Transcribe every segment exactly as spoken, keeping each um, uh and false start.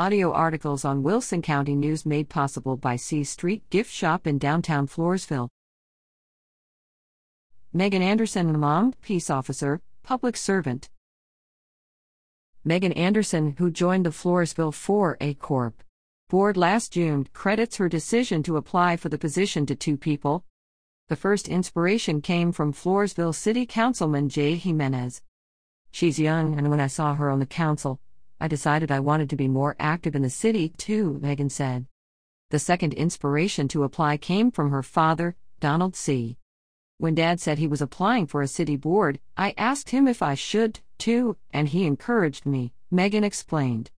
Audio articles on Wilson County News made possible by C Street Gift Shop in downtown Floresville. Megan Anderson, mom, peace officer, public servant. Megan Anderson, who joined the Floresville four A Corp. Board last June, credits her decision to apply for the position to two people. The first inspiration came from Floresville City Councilman Jay Jimenez. "She's young, and when I saw her on the council, I decided I wanted to be more active in the city, too," Megan said. The second inspiration to apply came from her father, Donald C. "When Dad said he was applying for a city board, I asked him if I should, too, and he encouraged me," Megan explained.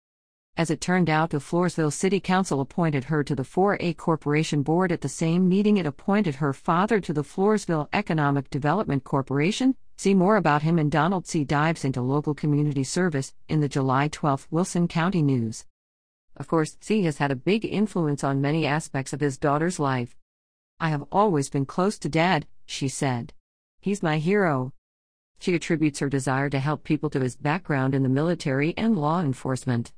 As it turned out, the Floresville City Council appointed her to the four A Corporation Board. At the same meeting, it appointed her father to the Floresville Economic Development Corporation. See more about him and Donald C. dives into local community service in the July twelfth Wilson County News. Of course, C has had a big influence on many aspects of his daughter's life. "I have always been close to Dad," she said. "He's my hero." She attributes her desire to help people to his background in the military and law enforcement.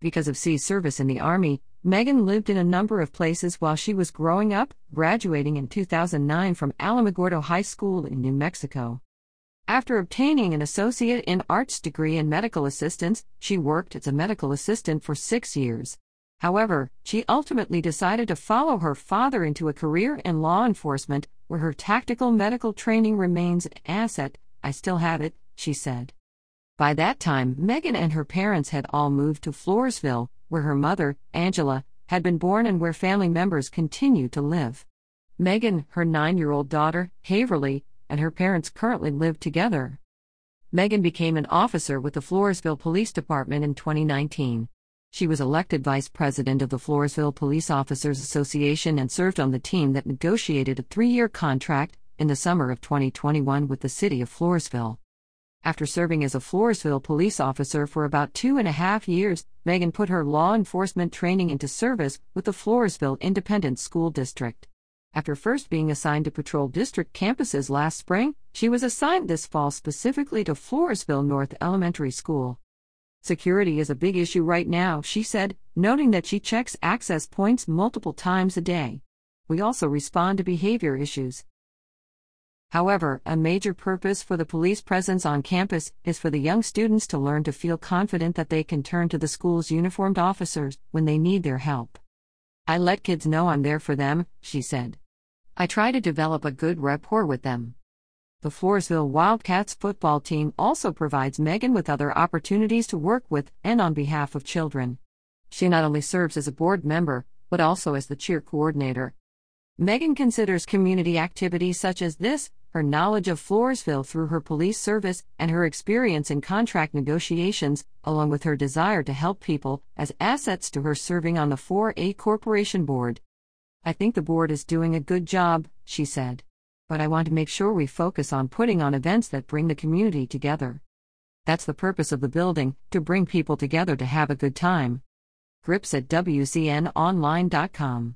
Because of C's service in the Army, Megan lived in a number of places while she was growing up, graduating in two thousand nine from Alamogordo High School in New Mexico. After obtaining an Associate in Arts degree in medical assistance, she worked as a medical assistant for six years. However, she ultimately decided to follow her father into a career in law enforcement, where her tactical medical training remains an asset. "I still have it," she said. By that time, Megan and her parents had all moved to Floresville, where her mother, Angela, had been born and where family members continue to live. Megan, her nine-year-old daughter, Haverly, and her parents currently live together. Megan became an officer with the Floresville Police Department in twenty nineteen. She was elected vice president of the Floresville Police Officers Association and served on the team that negotiated a three-year contract in the summer of twenty twenty-one with the city of Floresville. After serving as a Floresville police officer for about two and a half years, Megan put her law enforcement training into service with the Floresville Independent School District. After first being assigned to patrol district campuses last spring, she was assigned this fall specifically to Floresville North Elementary School. "Security is a big issue right now," she said, noting that she checks access points multiple times a day. "We also respond to behavior issues." However, a major purpose for the police presence on campus is for the young students to learn to feel confident that they can turn to the school's uniformed officers when they need their help. "I let kids know I'm there for them," she said. "I try to develop a good rapport with them." The Floresville Wildcats football team also provides Megan with other opportunities to work with and on behalf of children. She not only serves as a board member, but also as the cheer coordinator. Megan considers community activities such as this, her knowledge of Floresville through her police service and her experience in contract negotiations, along with her desire to help people, as assets to her serving on the four A Corporation Board. "I think the board is doing a good job," she said. "But I want to make sure we focus on putting on events that bring the community together. That's the purpose of the building, to bring people together to have a good time." Grips at w c n online dot com.